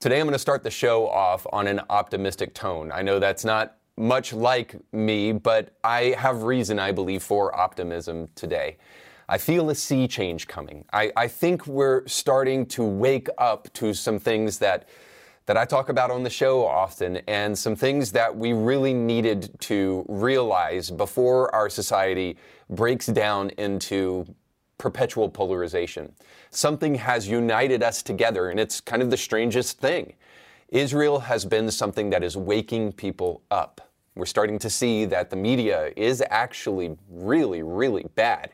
Today I'm going to start the show off on an optimistic tone. I know that's not much like me, but I have reason, I believe, for optimism today. I feel a sea change coming. I think we're starting to wake up to some things that I talk about on the show often, and some things that we really needed to realize before our society breaks down into perpetual polarization. Something has united us together, and it's kind of the strangest thing. Israel has been something that is waking people up. We're starting to see that the media is actually really, really bad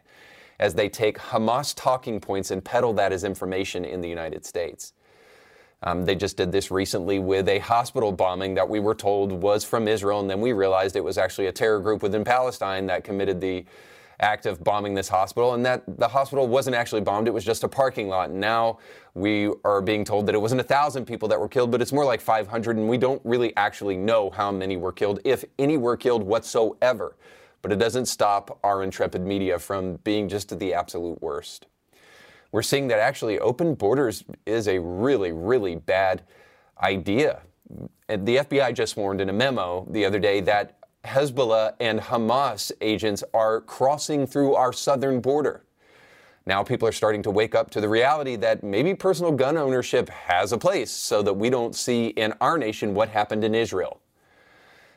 as they take Hamas talking points and peddle that as information in the United States. They just did this recently with a hospital bombing that we were told was from Israel, and then we realized it was actually a terror group within Palestine that committed the act of bombing this hospital, and that the hospital wasn't actually bombed, it was just a parking lot. And now we are being told that it wasn't 1,000 people that were killed, but it's more like 500, and we don't really actually know how many were killed, if any were killed whatsoever. But it doesn't stop our intrepid media from being just the absolute worst. We're seeing that actually open borders is a really, really bad idea. And the FBI just warned in a memo the other day that Hezbollah and Hamas agents are crossing through our southern border. Now people are starting to wake up to the reality that maybe personal gun ownership has a place so that we don't see in our nation what happened in Israel.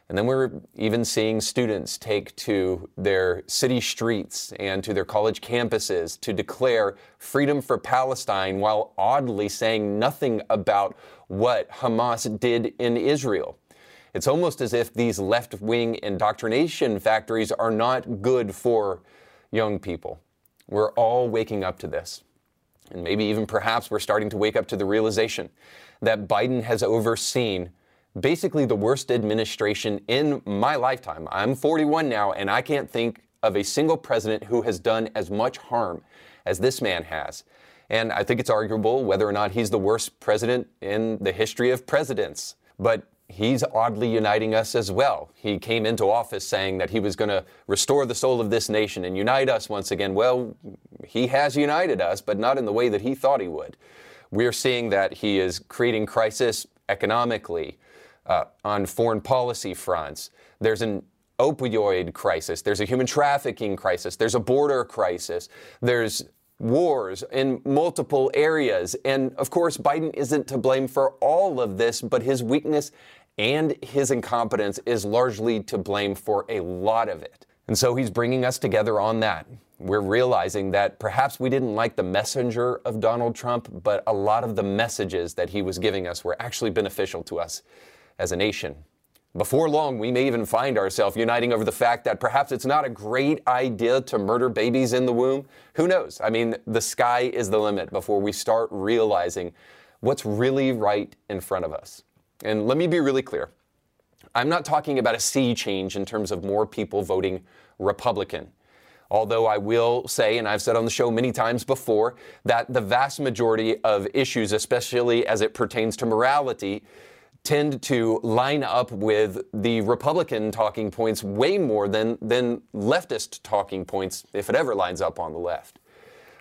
And then we're even seeing students take to their city streets and to their college campuses to declare freedom for Palestine while oddly saying nothing about what Hamas did in Israel. It's almost as if these left-wing indoctrination factories are not good for young people. We're all waking up to this. And maybe even perhaps we're starting to wake up to the realization that Biden has overseen basically the worst administration in my lifetime. I'm 41 now, and I can't think of a single president who has done as much harm as this man has. And I think it's arguable whether or not he's the worst president in the history of presidents. But he's oddly uniting us as well. He came into office saying that he was going to restore the soul of this nation and unite us once again. Well, he has united us, but not in the way that he thought he would. We're seeing that he is creating crisis economically, on foreign policy fronts. There's an opioid crisis. There's a human trafficking crisis. There's a border crisis. There's wars in multiple areas. And of course, Biden isn't to blame for all of this, but his weakness and his incompetence is largely to blame for a lot of it. And so he's bringing us together on that. We're realizing that perhaps we didn't like the messenger of Donald Trump, but a lot of the messages that he was giving us were actually beneficial to us as a nation. Before long, we may even find ourselves uniting over the fact that perhaps it's not a great idea to murder babies in the womb. Who knows? I mean, the sky is the limit before we start realizing what's really right in front of us. And let me be really clear. I'm not talking about a sea change in terms of more people voting Republican. Although I will say, and I've said on the show many times before, that the vast majority of issues, especially as it pertains to morality, tend to line up with the Republican talking points way more than leftist talking points, if it ever lines up on the left.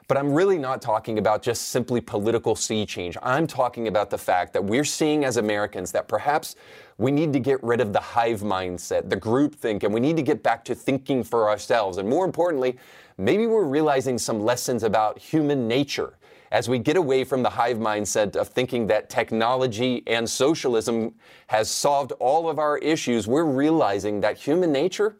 But I'm really not talking about just simply political sea change. I'm talking about the fact that we're seeing as Americans that perhaps we need to get rid of the hive mindset, the groupthink, and we need to get back to thinking for ourselves. And more importantly, maybe we're realizing some lessons about human nature as we get away from the hive mindset of thinking that technology and socialism has solved all of our issues. We're realizing that human nature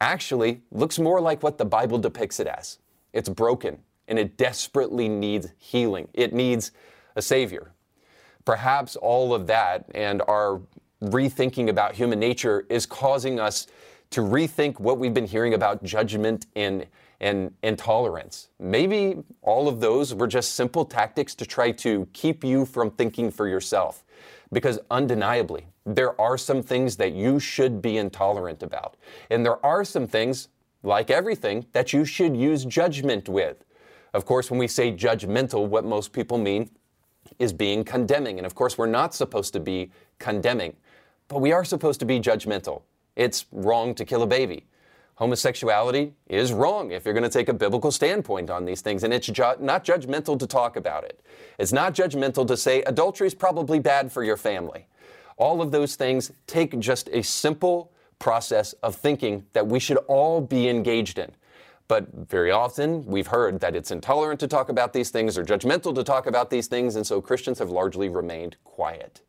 actually looks more like what the Bible depicts it as. It's broken, and it desperately needs healing. It needs a savior. Perhaps all of that and our rethinking about human nature is causing us to rethink what we've been hearing about judgment and intolerance. Maybe all of those were just simple tactics to try to keep you from thinking for yourself. Because undeniably, there are some things that you should be intolerant about. And there are some things, like everything, that you should use judgment with. Of course, when we say judgmental, what most people mean is being condemning. And of course, we're not supposed to be condemning, but we are supposed to be judgmental. It's wrong to kill a baby. homosexuality is wrong if you're going to take a biblical standpoint on these things. And it's not judgmental to talk about it. It's not judgmental to say adultery is probably bad for your family. All of those things take just a simple process of thinking that we should all be engaged in. But very often we've heard that it's intolerant to talk about these things or judgmental to talk about these things. And so Christians have largely remained quiet.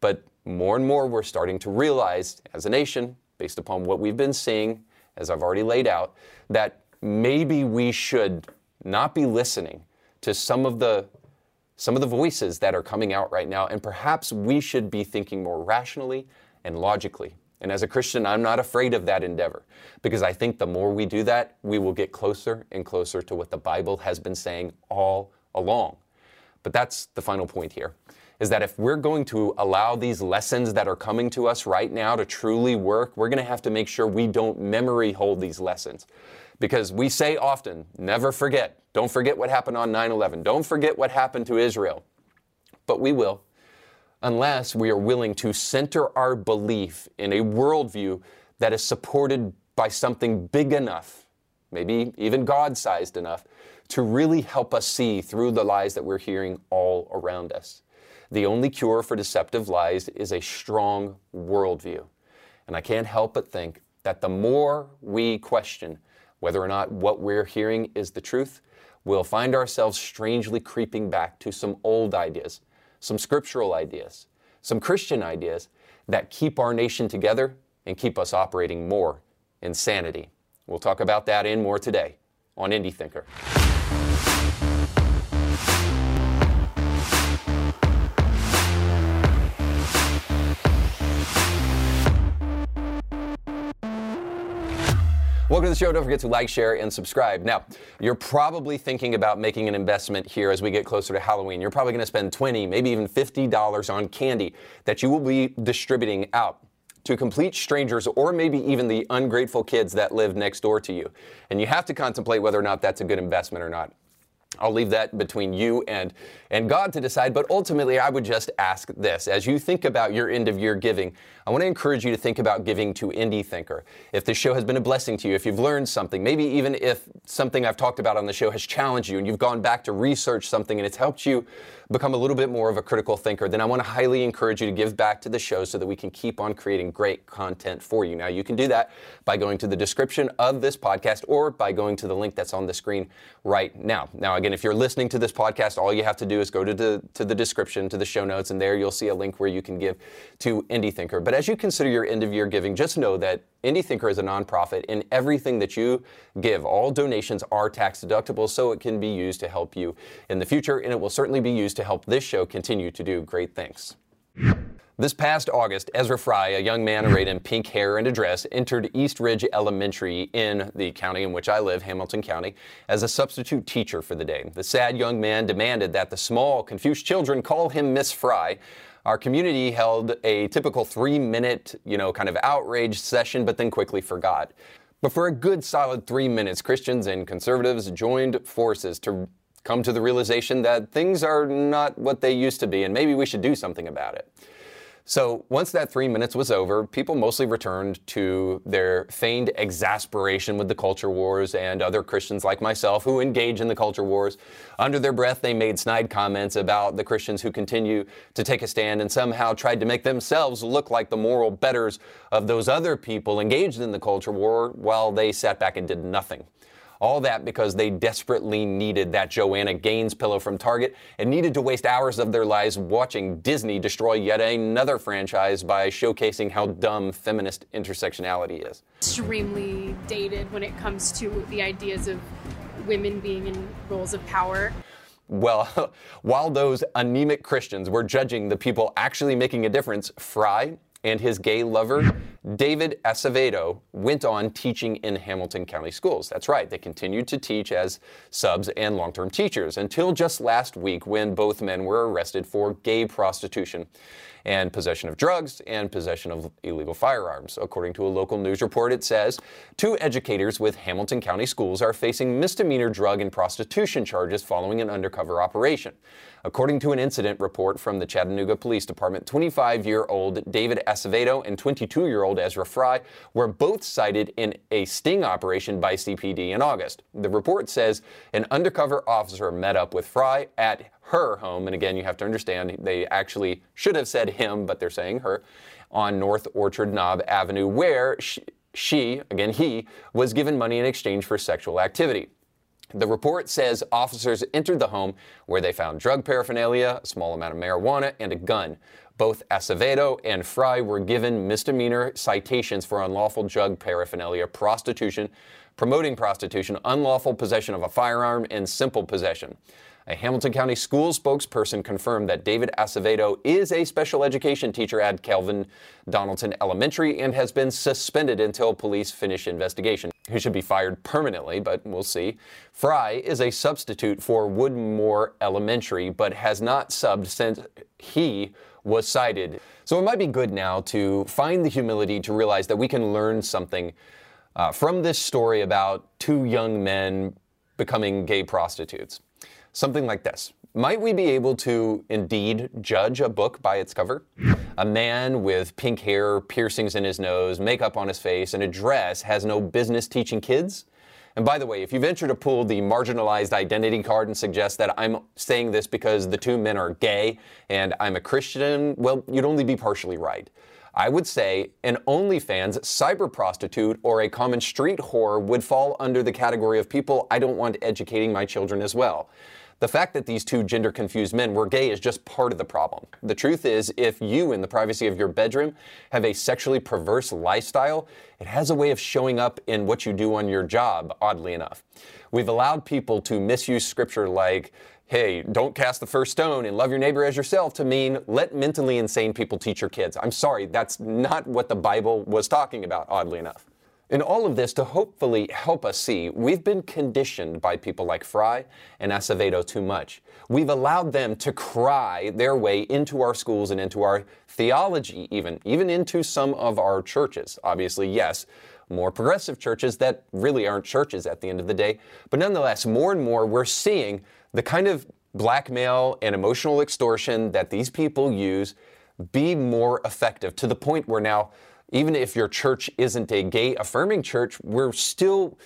But more and more we're starting to realize as a nation, based upon what we've been seeing, as I've already laid out, that maybe we should not be listening to some of the voices that are coming out right now, and perhaps we should be thinking more rationally and logically. And as a Christian, I'm not afraid of that endeavor, because I think the more we do that, we will get closer and closer to what the Bible has been saying all along. But that's the final point here, is that if we're going to allow these lessons that are coming to us right now to truly work, we're going to have to make sure we don't memory hold these lessons. Because we say often, never forget. Don't forget what happened on 9/11. Don't forget what happened to Israel. But we will, unless we are willing to center our belief in a worldview that is supported by something big enough, maybe even God-sized enough, to really help us see through the lies that we're hearing all around us. The only cure for deceptive lies is a strong worldview. And I can't help but think that the more we question whether or not what we're hearing is the truth, we'll find ourselves strangely creeping back to some old ideas, some scriptural ideas, some Christian ideas that keep our nation together and keep us operating more in sanity. We'll talk about that and more today on Indie Thinker. Welcome to the show. Don't forget to like, share, and subscribe. Now, you're probably thinking about making an investment here as we get closer to Halloween. You're probably going to spend $20, maybe even $50 on candy that you will be distributing out to complete strangers or maybe even the ungrateful kids that live next door to you. And you have to contemplate whether or not that's a good investment or not. I'll leave that between you and God to decide, but ultimately I would just ask this. As you think about your end-of-year giving, I want to encourage you to think about giving to Indie Thinker. If this show has been a blessing to you, if you've learned something, maybe even if something I've talked about on the show has challenged you and you've gone back to research something and it's helped you become a little bit more of a critical thinker, then I want to highly encourage you to give back to the show so that we can keep on creating great content for you. Now, you can do that by going to the description of this podcast or by going to the link that's on the screen right now. Now, again, if you're listening to this podcast, all you have to do is go to the description, to the show notes, and there you'll see a link where you can give to Indie Thinker. But as you consider your end-of-year giving, just know that Indie Thinker is a nonprofit, and everything that you give, all donations are tax deductible, so it can be used to help you in the future, and it will certainly be used to help this show continue to do great things. This past August, Ezra Fry, a young man arrayed in pink hair and a dress, entered East Ridge Elementary in the county in which I live, Hamilton County, as a substitute teacher for the day. The sad young man demanded that the small, confused children call him Miss Fry. Our community held a typical 3-minute, kind of outrage session, but then quickly forgot. But for a good solid 3 minutes, Christians and conservatives joined forces to come to the realization that things are not what they used to be, and maybe we should do something about it. So once that 3 minutes was over, people mostly returned to their feigned exasperation with the culture wars, and other Christians like myself who engage in the culture wars. Under their breath, they made snide comments about the Christians who continue to take a stand and somehow tried to make themselves look like the moral betters of those other people engaged in the culture war while they sat back and did nothing. All that because they desperately needed that Joanna Gaines pillow from Target and needed to waste hours of their lives watching Disney destroy yet another franchise by showcasing how dumb feminist intersectionality is. Extremely dated when it comes to the ideas of women being in roles of power. Well, while those anemic Christians were judging the people actually making a difference, Fry and his gay lover, David Acevedo, went on teaching in Hamilton County schools. That's right, they continued to teach as subs and long-term teachers until just last week when both men were arrested for gay prostitution and possession of drugs and possession of illegal firearms. According to a local news report, it says, 2 educators with Hamilton County schools are facing misdemeanor drug and prostitution charges following an undercover operation. According to an incident report from the Chattanooga Police Department, 25-year-old David Acevedo and 22-year-old Ezra Fry were both cited in a sting operation by CPD in August. The report says an undercover officer met up with Fry at her home, and again, you have to understand, they actually should have said him, but they're saying her, on North Orchard Knob Avenue, where he was given money in exchange for sexual activity. The report says officers entered the home where they found drug paraphernalia, a small amount of marijuana, and a gun. Both Acevedo and Fry were given misdemeanor citations for unlawful drug paraphernalia, prostitution, promoting prostitution, unlawful possession of a firearm, and simple possession. A Hamilton County school spokesperson confirmed that David Acevedo is a special education teacher at Kelvin Donaldson Elementary and has been suspended until police finish investigation. He should be fired permanently, but we'll see. Fry is a substitute for Woodmore Elementary, but has not subbed since he was cited. So it might be good now to find the humility to realize that we can learn something from this story about two young men becoming gay prostitutes. Something like this. Might we be able to indeed judge a book by its cover? A man with pink hair, piercings in his nose, makeup on his face, and a dress has no business teaching kids? And by the way, if you venture to pull the marginalized identity card and suggest that I'm saying this because the two men are gay and I'm a Christian, well, you'd only be partially right. I would say an OnlyFans cyber prostitute or a common street whore would fall under the category of people I don't want educating my children as well. The fact that these two gender-confused men were gay is just part of the problem. The truth is, if you, in the privacy of your bedroom, have a sexually perverse lifestyle, it has a way of showing up in what you do on your job, oddly enough. We've allowed people to misuse scripture like, hey, don't cast the first stone and love your neighbor as yourself, to mean let mentally insane people teach your kids. I'm sorry, that's not what the Bible was talking about, oddly enough. In all of this, to hopefully help us see, we've been conditioned by people like Fry and Acevedo too much. We've allowed them to cry their way into our schools and into our theology even into some of our churches. Obviously, yes, more progressive churches that really aren't churches at the end of the day. But nonetheless, more and more we're seeing the kind of blackmail and emotional extortion that these people use be more effective, to the point where now, even if your church isn't a gay-affirming church, we're still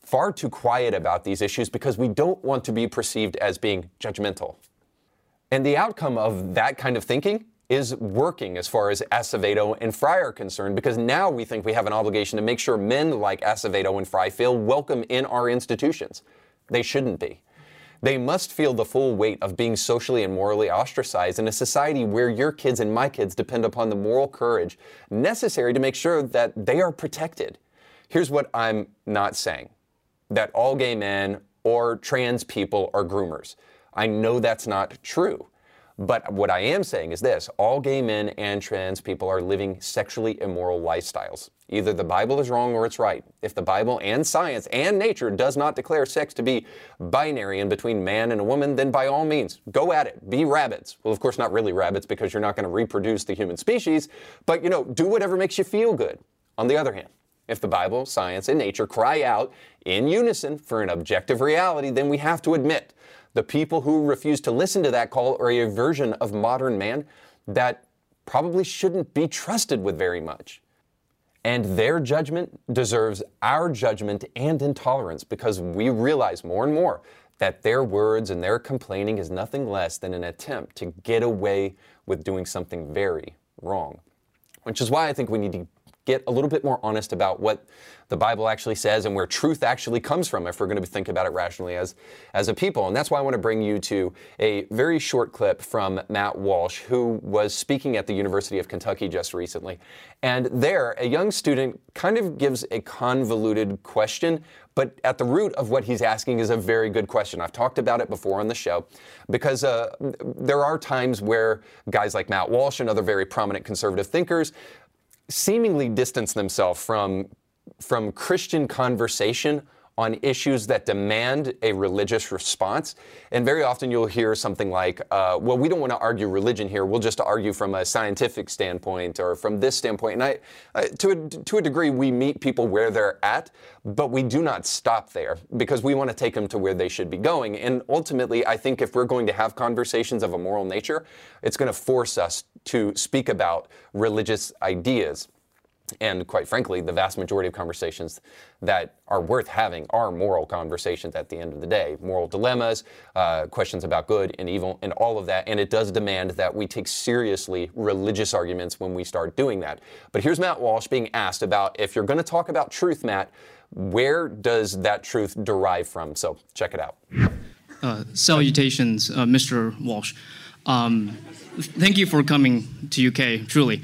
far too quiet about these issues because we don't want to be perceived as being judgmental. And the outcome of that kind of thinking is working as far as Acevedo and Fry are concerned, because now we think we have an obligation to make sure men like Acevedo and Fry feel welcome in our institutions. They shouldn't be. They must feel the full weight of being socially and morally ostracized in a society where your kids and my kids depend upon the moral courage necessary to make sure that they are protected. Here's what I'm not saying: that all gay men or trans people are groomers. I know that's not true. But what I am saying is this: all gay men and trans people are living sexually immoral lifestyles. Either the Bible is wrong or it's right. If the Bible and science and nature does not declare sex to be binary and between man and a woman, then by all means, go at it. Be rabbits. Well, of course, not really rabbits, because you're not going to reproduce the human species, but, you know, do whatever makes you feel good. On the other hand, if the Bible, science, and nature cry out in unison for an objective reality, then we have to admit the people who refuse to listen to that call are a version of modern man that probably shouldn't be trusted with very much. And their judgment deserves our judgment and intolerance, because we realize more and more that their words and their complaining is nothing less than an attempt to get away with doing something very wrong. Which is why I think we need to get a little bit more honest about what the Bible actually says and where truth actually comes from, if we're going to think about it rationally as a people. And that's why I want to bring you to a very short clip from Matt Walsh, who was speaking at the University of Kentucky just recently. And there, a young student kind of gives a convoluted question, but at the root of what he's asking is a very good question. I've talked about it before on the show, because there are times where guys like Matt Walsh and other very prominent conservative thinkers seemingly distance themselves from Christian conversation on issues that demand a religious response. And very often you'll hear something like, well, we don't want to argue religion here. We'll just argue from a scientific standpoint or from this standpoint. And to a degree, we meet people where they're at, but we do not stop there because we want to take them to where they should be going. And ultimately, I think if we're going to have conversations of a moral nature, it's going to force us to speak about religious ideas. And quite frankly, the vast majority of conversations that are worth having are moral conversations at the end of the day. Moral dilemmas, questions about good and evil and all of that. And it does demand that we take seriously religious arguments when we start doing that. But here's Matt Walsh being asked about, if you're going to talk about truth, Matt, where does that truth derive from? So check it out. Salutations, Mr. Walsh. Thank you for coming to UK, truly.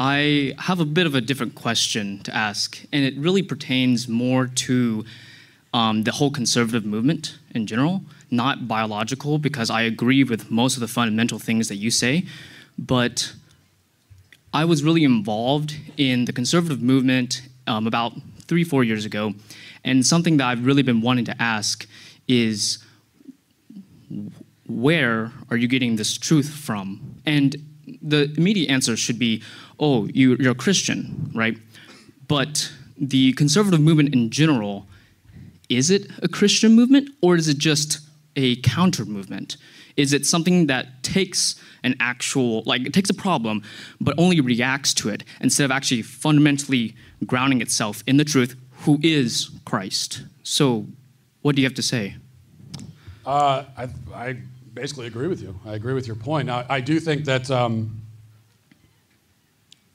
I have a bit of a different question to ask, and it really pertains more to the whole conservative movement in general, not biological, because I agree with most of the fundamental things that you say, but I was really involved in the conservative movement about 3 or 4 years ago, and something that I've really been wanting to ask is, where are you getting this truth from? And the immediate answer should be, oh, you're a Christian, right? But the conservative movement in general, is it a Christian movement, or is it just a counter movement? Is it something that takes an actual, like it takes a problem, but only reacts to it instead of actually fundamentally grounding itself in the truth, who is Christ? So what do you have to say? I basically agree with you. I agree with your point. Now, I do think that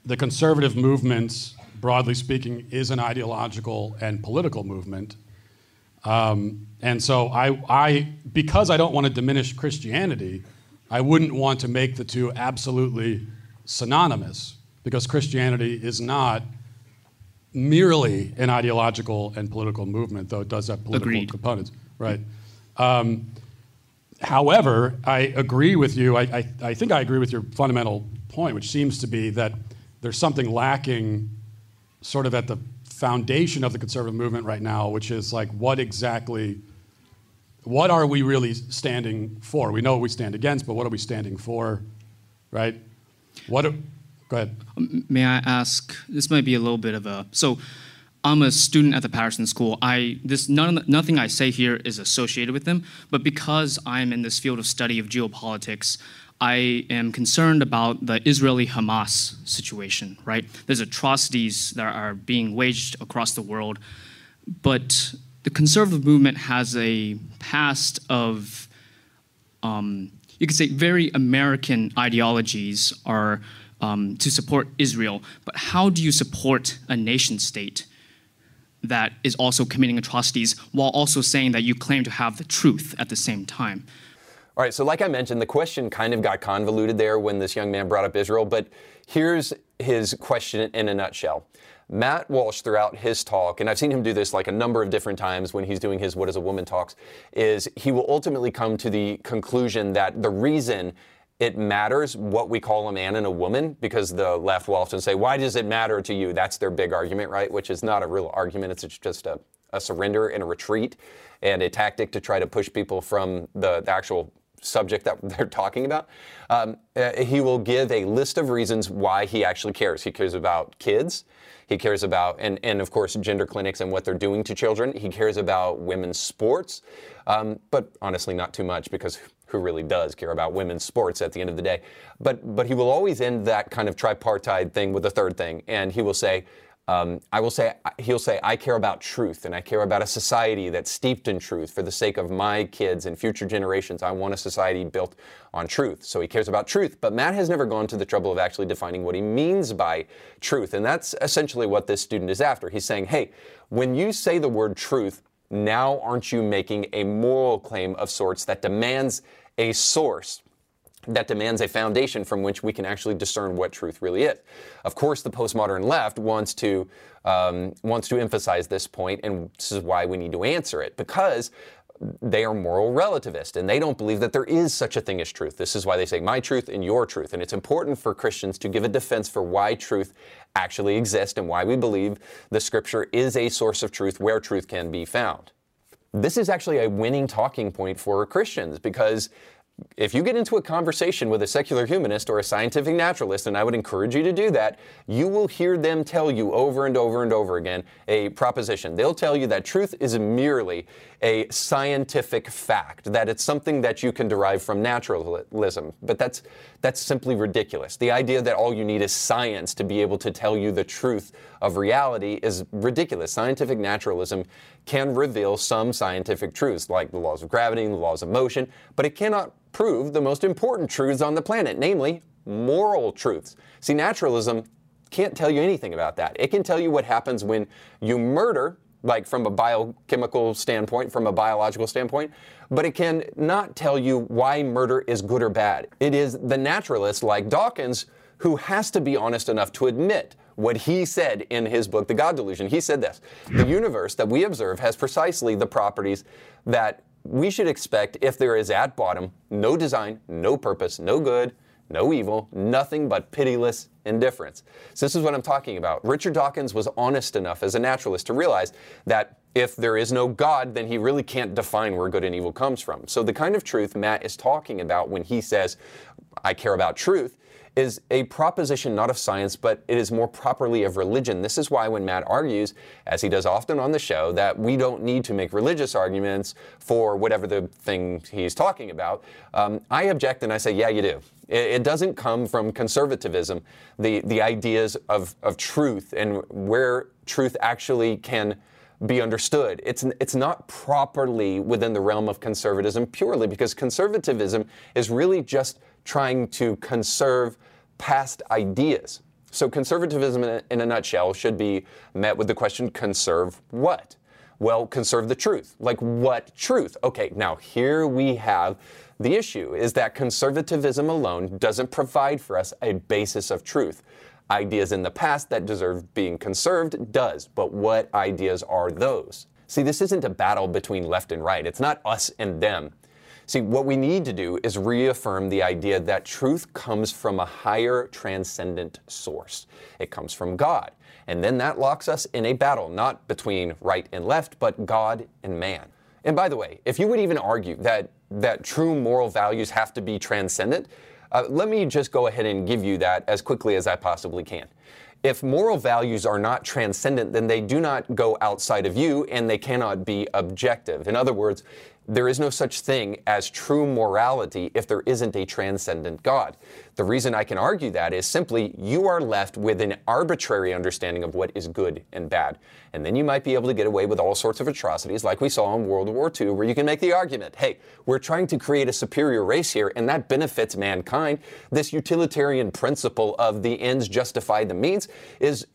the conservative movement, broadly speaking, is an ideological and political movement. And so because I don't want to diminish Christianity, I wouldn't want to make the two absolutely synonymous, because Christianity is not merely an ideological and political movement, though it does have political Agreed. Components. Right. However, I agree with you. I think I agree with your fundamental point, which seems to be that there's something lacking sort of at the foundation of the conservative movement right now, which is like, what are we really standing for? We know what we stand against, but what are we standing for, right? Go ahead. May I ask, this might be a little bit of a, so I'm a student at the Patterson School. Nothing I say here is associated with them, but because I'm in this field of study of geopolitics, I am concerned about the Israeli-Hamas situation, right? There's atrocities that are being waged across the world, but the conservative movement has a past of, you could say very American ideologies are to support Israel, but how do you support a nation state that is also committing atrocities while also saying that you claim to have the truth at the same time? All right, so like I mentioned, the question kind of got convoluted there when this young man brought up Israel, but here's his question in a nutshell. Matt Walsh, throughout his talk, and I've seen him do this like a number of different times when he's doing his What Is a Woman talks, is he will ultimately come to the conclusion that the reason it matters what we call a man and a woman, because the left will often say, why does it matter to you? That's their big argument, right? Which is not a real argument, it's just a surrender and a retreat and a tactic to try to push people from the actual subject that they're talking about. He will give a list of reasons why he actually cares. He cares about kids. He cares about, and of course, gender clinics and what they're doing to children. He cares about women's sports, but honestly, not too much, because who really does care about women's sports at the end of the day? But he will always end that kind of tripartite thing with a third thing, and he will say, he'll say, I care about truth, and I care about a society that's steeped in truth for the sake of my kids and future generations. I want a society built on truth. So he cares about truth, but Matt has never gone to the trouble of actually defining what he means by truth. And that's essentially what this student is after. He's saying, hey, when you say the word truth, now aren't you making a moral claim of sorts that demands a source? That demands a foundation from which we can actually discern what truth really is. Of course, the postmodern left wants to emphasize this point, and this is why we need to answer it, because they are moral relativists, and they don't believe that there is such a thing as truth. This is why they say my truth and your truth, and it's important for Christians to give a defense for why truth actually exists and why we believe the Scripture is a source of truth where truth can be found. this is actually a winning talking point for Christians, because if you get into a conversation with a secular humanist or a scientific naturalist, and I would encourage you to do that, you will hear them tell you over and over and over again a proposition. They'll tell you that truth is merely a scientific fact, that it's something that you can derive from naturalism. But that's simply ridiculous. The idea that all you need is science to be able to tell you the truth of reality is ridiculous. Scientific naturalism can reveal some scientific truths, like the laws of gravity and the laws of motion, but it cannot prove the most important truths on the planet, namely moral truths. See, naturalism can't tell you anything about that. It can tell you what happens when you murder, like from a biochemical standpoint, from a biological standpoint, but it can not tell you why murder is good or bad. It is the naturalist like Dawkins who has to be honest enough to admit what he said in his book, The God Delusion. He said this: the universe that we observe has precisely the properties that we should expect if there is at bottom no design, no purpose, no good, no evil, nothing but pitiless indifference. So this is what I'm talking about. Richard Dawkins was honest enough as a naturalist to realize that if there is no God, then he really can't define where good and evil comes from. So the kind of truth Matt is talking about when he says, I care about truth, is a proposition not of science, but it is more properly of religion. This is why when Matt argues, as he does often on the show, that we don't need to make religious arguments for whatever the thing he's talking about, I object and I say, yeah, you do. It doesn't come from conservatism, the ideas of truth and where truth actually can be understood. It's not properly within the realm of conservatism purely, because conservatism is really just trying to conserve past ideas. So conservatism in a nutshell should be met with the question, conserve what? Well, conserve the truth. Like, what truth? Okay, now here we have the issue, is that conservatism alone doesn't provide for us a basis of truth. Ideas in the past that deserve being conserved does, but what ideas are those? See, this isn't a battle between left and right. It's not us and them. See, what we need to do is reaffirm the idea that truth comes from a higher transcendent source. It comes from God. And then that locks us in a battle, not between right and left, but God and man. And by the way, if you would even argue that true moral values have to be transcendent, let me just go ahead and give you that as quickly as I possibly can. If moral values are not transcendent, then they do not go outside of you and they cannot be objective. In other words, there is no such thing as true morality if there isn't a transcendent God. The reason I can argue that is simply you are left with an arbitrary understanding of what is good and bad. And then you might be able to get away with all sorts of atrocities like we saw in World War II, where you can make the argument, hey, we're trying to create a superior race here and that benefits mankind. This utilitarian principle of the ends justify the means is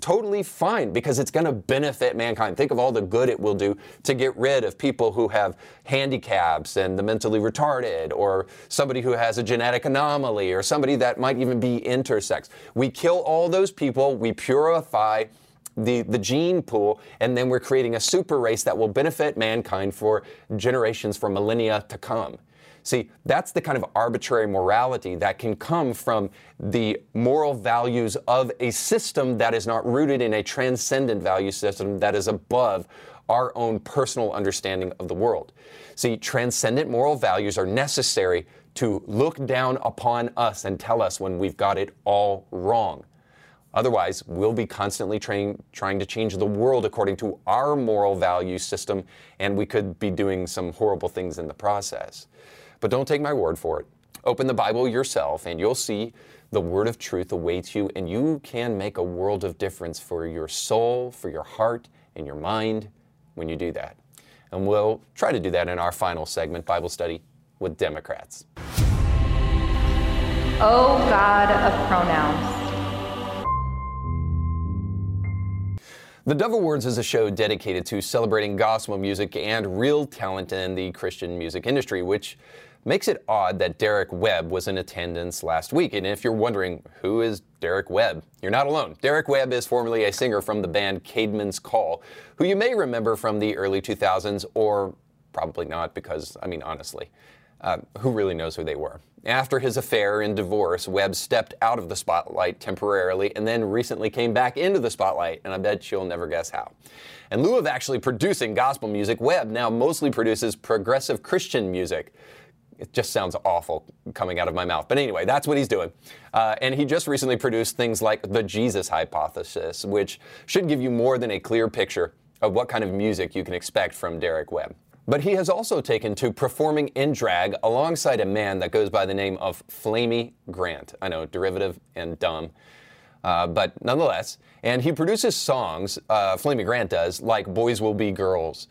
totally fine because it's going to benefit mankind. Think of all the good it will do to get rid of people who have handicaps and the mentally retarded, or somebody who has a genetic anomaly, or somebody that might even be intersex. We kill all those people, we purify the gene pool, and then we're creating a super race that will benefit mankind for generations, for millennia to come. See, that's the kind of arbitrary morality that can come from the moral values of a system that is not rooted in a transcendent value system that is above our own personal understanding of the world. See, transcendent moral values are necessary to look down upon us and tell us when we've got it all wrong. Otherwise, we'll be constantly trying to change the world according to our moral value system, and we could be doing some horrible things in the process. But don't take my word for it. Open the Bible yourself, and you'll see the word of truth awaits you, and you can make a world of difference for your soul, for your heart, and your mind, when you do that. And we'll try to do that in our final segment, Bible Study with Democrats. Oh God of pronouns. The Dove Awards is a show dedicated to celebrating gospel music and real talent in the Christian music industry, which makes it odd that Derek Webb was in attendance last week. And if you're wondering, who is Derek Webb? You're not alone. Derek Webb is formerly a singer from the band Caedmon's Call, who you may remember from the early 2000s, or probably not, because, I mean, honestly, Who really knows who they were. After his affair and divorce, Webb stepped out of the spotlight temporarily and then recently came back into the spotlight, and I bet you'll never guess how. In lieu of actually producing gospel music, Webb now mostly produces progressive Christian music. It just sounds awful coming out of my mouth. But anyway, that's what he's doing. And he just recently produced things like The Jesus Hypothesis, which should give you more than a clear picture of what kind of music you can expect from Derek Webb. But he has also taken to performing in drag alongside a man that goes by the name of Flamey Grant. I know, derivative and dumb, but nonetheless. And he produces songs, Flamey Grant does, like Boys Will Be Girls.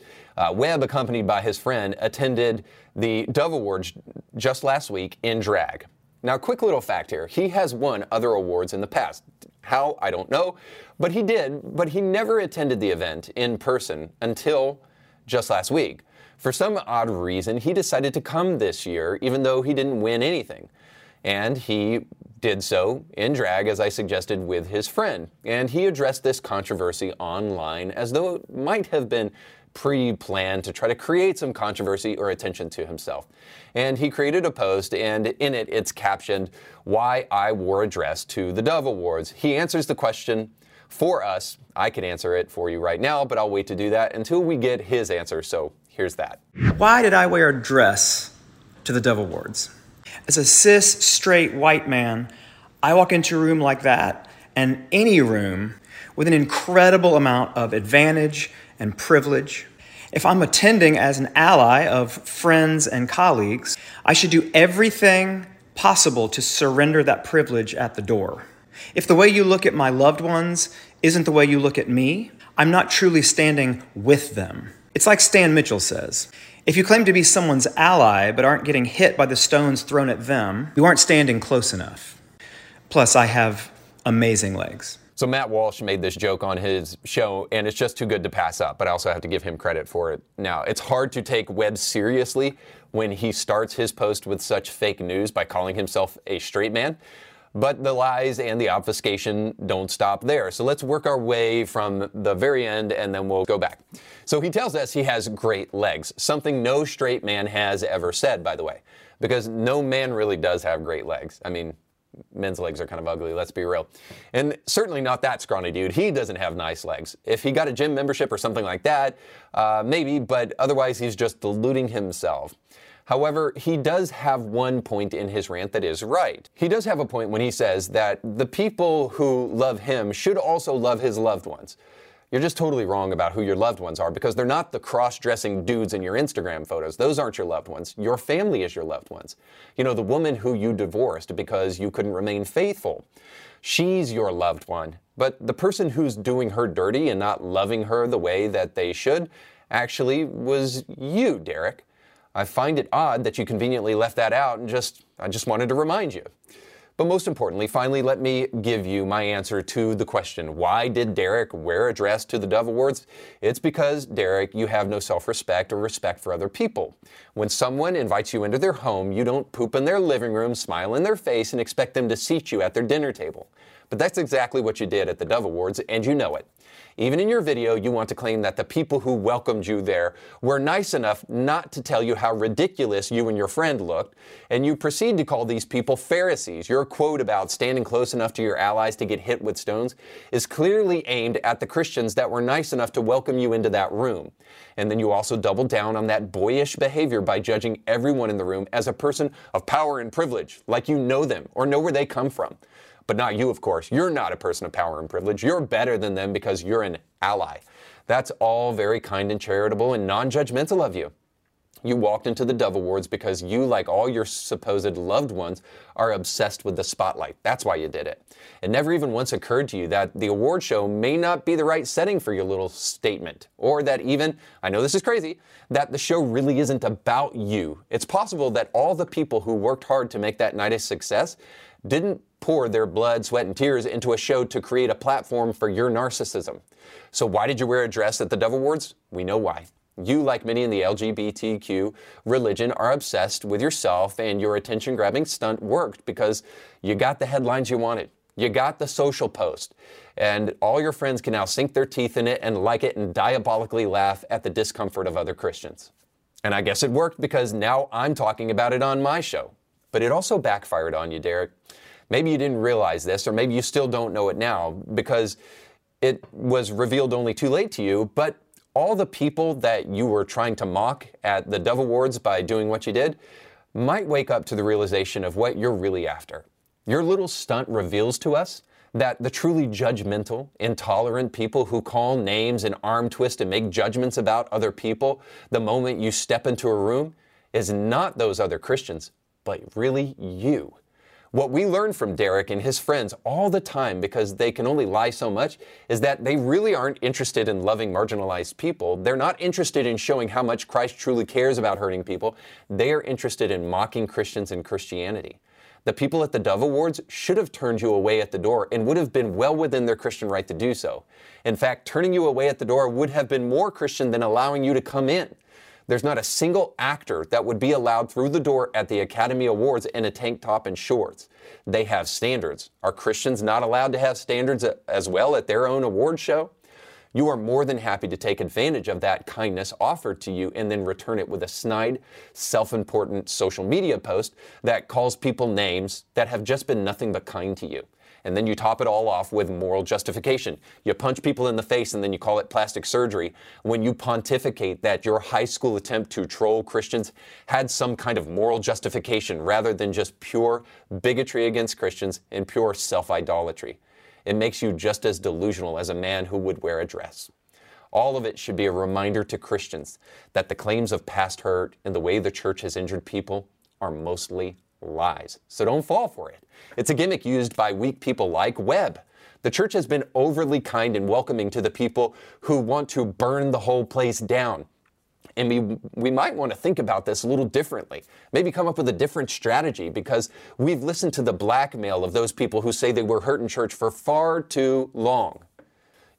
Webb, accompanied by his friend, attended the Dove Awards just last week in drag. Now, quick little fact here. He has won other awards in the past. How? I don't know. But he did, but he never attended the event in person until just last week. For some odd reason, he decided to come this year, even though he didn't win anything. And he did so in drag, as I suggested, with his friend. And he addressed this controversy online as though it might have been pre-planned to try to create some controversy or attention to himself. And he created a post, and in it, it's captioned, "Why I Wore a Dress to the Dove Awards." He answers the question for us. I could answer it for you right now, but I'll wait to do that until we get his answer. So here's that. Why did I wear a dress to the Dove Awards? As a cis, straight, white man, I walk into a room like that, and any room, with an incredible amount of advantage and privilege. If I'm attending as an ally of friends and colleagues, I should do everything possible to surrender that privilege at the door. If the way you look at my loved ones isn't the way you look at me, I'm not truly standing with them. It's like Stan Mitchell says, if you claim to be someone's ally but aren't getting hit by the stones thrown at them, you aren't standing close enough. Plus, I have amazing legs. So Matt Walsh made this joke on his show, and it's just too good to pass up, but I also have to give him credit for it. Now, it's hard to take Webb seriously when he starts his post with such fake news by calling himself a straight man. But the lies and the obfuscation don't stop there. So let's work our way from the very end, and then we'll go back. So he tells us he has great legs, something no straight man has ever said, by the way, because no man really does have great legs. I mean, men's legs are kind of ugly, let's be real. And certainly not that scrawny dude. He doesn't have nice legs. If he got a gym membership or something like that, maybe, but otherwise he's just deluding himself. However, he does have one point in his rant that is right. He does have a point when he says that the people who love him should also love his loved ones. You're just totally wrong about who your loved ones are, because they're not the cross-dressing dudes in your Instagram photos. Those aren't your loved ones. Your family is your loved ones. You know, the woman who you divorced because you couldn't remain faithful, she's your loved one. But the person who's doing her dirty and not loving her the way that they should actually was you, Derek. I find it odd that you conveniently left that out, and I just wanted to remind you. But most importantly, finally, let me give you my answer to the question, why did Derek wear a dress to the Dove Awards? It's because, Derek, you have no self-respect or respect for other people. When someone invites you into their home, you don't poop in their living room, smile in their face, and expect them to seat you at their dinner table. But that's exactly what you did at the Dove Awards, and you know it. Even in your video, you want to claim that the people who welcomed you there were nice enough not to tell you how ridiculous you and your friend looked, and you proceed to call these people Pharisees. Your quote about standing close enough to your allies to get hit with stones is clearly aimed at the Christians that were nice enough to welcome you into that room. And then you also double down on that boyish behavior by judging everyone in the room as a person of power and privilege, like you know them or know where they come from. But not you, of course. You're not a person of power and privilege. You're better than them because you're an ally. That's all very kind and charitable and non-judgmental of you. You walked into the Dove Awards because you, like all your supposed loved ones, are obsessed with the spotlight. That's why you did it. It never even once occurred to you that the award show may not be the right setting for your little statement, or that even, I know this is crazy, that the show really isn't about you. It's possible that all the people who worked hard to make that night a success didn't pour their blood, sweat, and tears into a show to create a platform for your narcissism. So why did you wear a dress at the Dove Awards? We know why. You, like many in the LGBTQ religion, are obsessed with yourself, and your attention-grabbing stunt worked because you got the headlines you wanted. You got the social post, and all your friends can now sink their teeth in it and like it and diabolically laugh at the discomfort of other Christians. And I guess it worked, because now I'm talking about it on my show. But it also backfired on you, Derek. Maybe you didn't realize this, or maybe you still don't know it now, because it was revealed only too late to you. But all the people that you were trying to mock at the Dove Awards by doing what you did might wake up to the realization of what you're really after. Your little stunt reveals to us that the truly judgmental, intolerant people who call names and arm twist and make judgments about other people the moment you step into a room is not those other Christians, but really you. What we learn from Derek and his friends all the time, because they can only lie so much, is that they really aren't interested in loving marginalized people. They're not interested in showing how much Christ truly cares about hurting people. They are interested in mocking Christians and Christianity. The people at the Dove Awards should have turned you away at the door and would have been well within their Christian right to do so. In fact, turning you away at the door would have been more Christian than allowing you to come in. There's not a single actor that would be allowed through the door at the Academy Awards in a tank top and shorts. They have standards. Are Christians not allowed to have standards as well at their own award show? You are more than happy to take advantage of that kindness offered to you and then return it with a snide, self-important social media post that calls people names that have just been nothing but kind to you. And then you top it all off with moral justification. You punch people in the face and then you call it plastic surgery when you pontificate that your high school attempt to troll Christians had some kind of moral justification rather than just pure bigotry against Christians and pure self-idolatry. It makes you just as delusional as a man who would wear a dress. All of it should be a reminder to Christians that the claims of past hurt and the way the church has injured people are mostly lies. So don't fall for it. It's a gimmick used by weak people like Webb. The church has been overly kind and welcoming to the people who want to burn the whole place down. And we might want to think about this a little differently, maybe come up with a different strategy, because we've listened to the blackmail of those people who say they were hurt in church for far too long.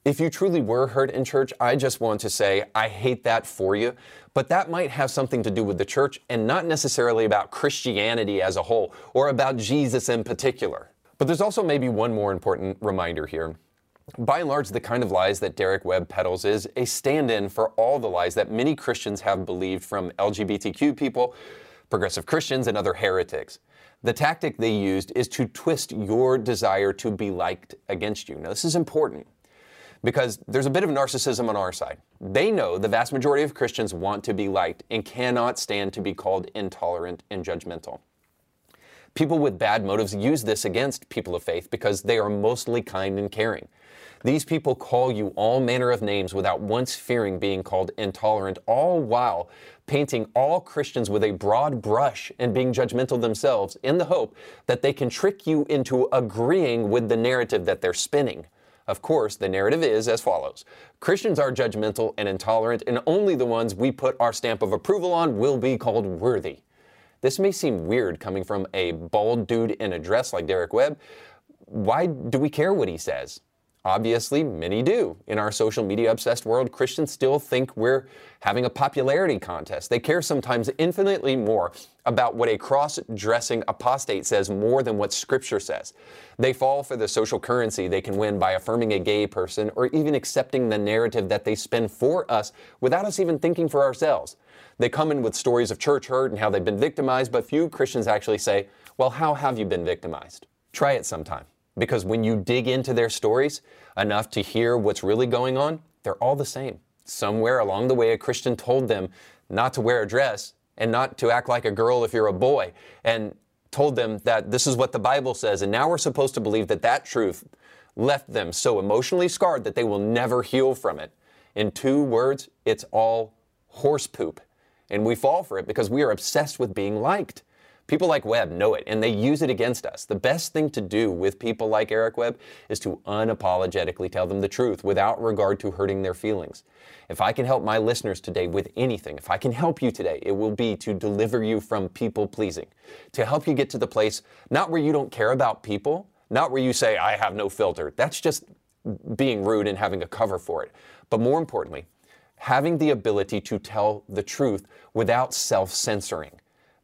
If you truly were hurt in church, I just want to say I hate that for you, but that might have something to do with the church and not necessarily about Christianity as a whole or about Jesus in particular. But there's also maybe one more important reminder here. By and large, the kind of lies that Derek Webb peddles is a stand-in for all the lies that many Christians have believed from LGBTQ people, progressive Christians, and other heretics. The tactic they used is to twist your desire to be liked against you. Now, this is important because there's a bit of narcissism on our side. They know the vast majority of Christians want to be liked and cannot stand to be called intolerant and judgmental. People with bad motives use this against people of faith because they are mostly kind and caring. These people call you all manner of names without once fearing being called intolerant, all while painting all Christians with a broad brush and being judgmental themselves in the hope that they can trick you into agreeing with the narrative that they're spinning. Of course, the narrative is as follows. Christians are judgmental and intolerant, and only the ones we put our stamp of approval on will be called worthy. This may seem weird coming from a bald dude in a dress like Derek Webb. Why do we care what he says? Obviously, many do. In our social media-obsessed world, Christians still think we're having a popularity contest. They care sometimes infinitely more about what a cross-dressing apostate says more than what Scripture says. They fall for the social currency they can win by affirming a gay person or even accepting the narrative that they spin for us without us even thinking for ourselves. They come in with stories of church hurt and how they've been victimized, but few Christians actually say, well, how have you been victimized? Try it sometime, because when you dig into their stories enough to hear what's really going on, they're all the same. Somewhere along the way, a Christian told them not to wear a dress and not to act like a girl if you're a boy, and told them that this is what the Bible says, and now we're supposed to believe that that truth left them so emotionally scarred that they will never heal from it. In two words, it's all horse poop. And we fall for it because we are obsessed with being liked. People like Webb know it, and they use it against us. The best thing to do with people like Derek Webb is to unapologetically tell them the truth without regard to hurting their feelings. If I can help my listeners today with anything, if I can help you today, it will be to deliver you from people-pleasing, to help you get to the place not where you don't care about people, not where you say, I have no filter. That's just being rude and having a cover for it. But more importantly, having the ability to tell the truth without self-censoring.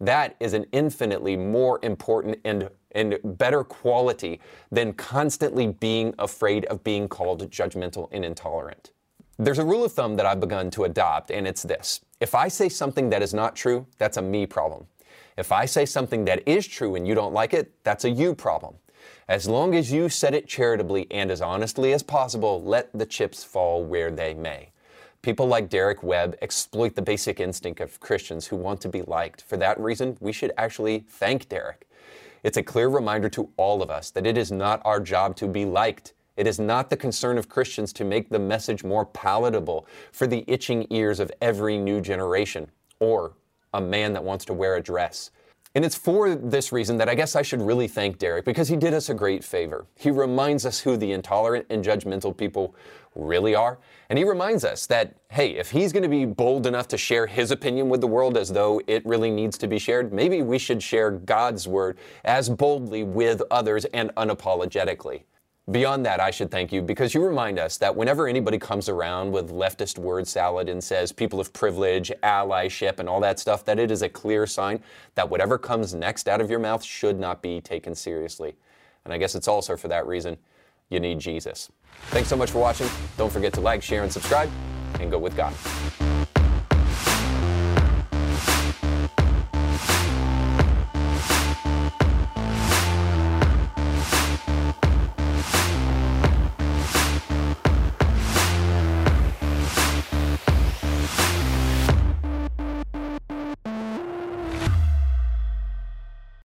That is an infinitely more important and better quality than constantly being afraid of being called judgmental and intolerant. There's a rule of thumb that I've begun to adopt, and it's this. If I say something that is not true, that's a me problem. If I say something that is true and you don't like it, that's a you problem. As long as you said it charitably and as honestly as possible, let the chips fall where they may. People like Derek Webb exploit the basic instinct of Christians who want to be liked. For that reason, we should actually thank Derek. It's a clear reminder to all of us that it is not our job to be liked. It is not the concern of Christians to make the message more palatable for the itching ears of every new generation or a man that wants to wear a dress. And it's for this reason that I guess I should really thank Derek, because he did us a great favor. He reminds us who the intolerant and judgmental people really are. And he reminds us that, hey, if he's going to be bold enough to share his opinion with the world as though it really needs to be shared, maybe we should share God's word as boldly with others and unapologetically. Beyond that, I should thank you, because you remind us that whenever anybody comes around with leftist word salad and says people of privilege, allyship, and all that stuff, that it is a clear sign that whatever comes next out of your mouth should not be taken seriously. And I guess it's also for that reason you need Jesus. Thanks so much for watching. Don't forget to like, share, and subscribe, and go with God.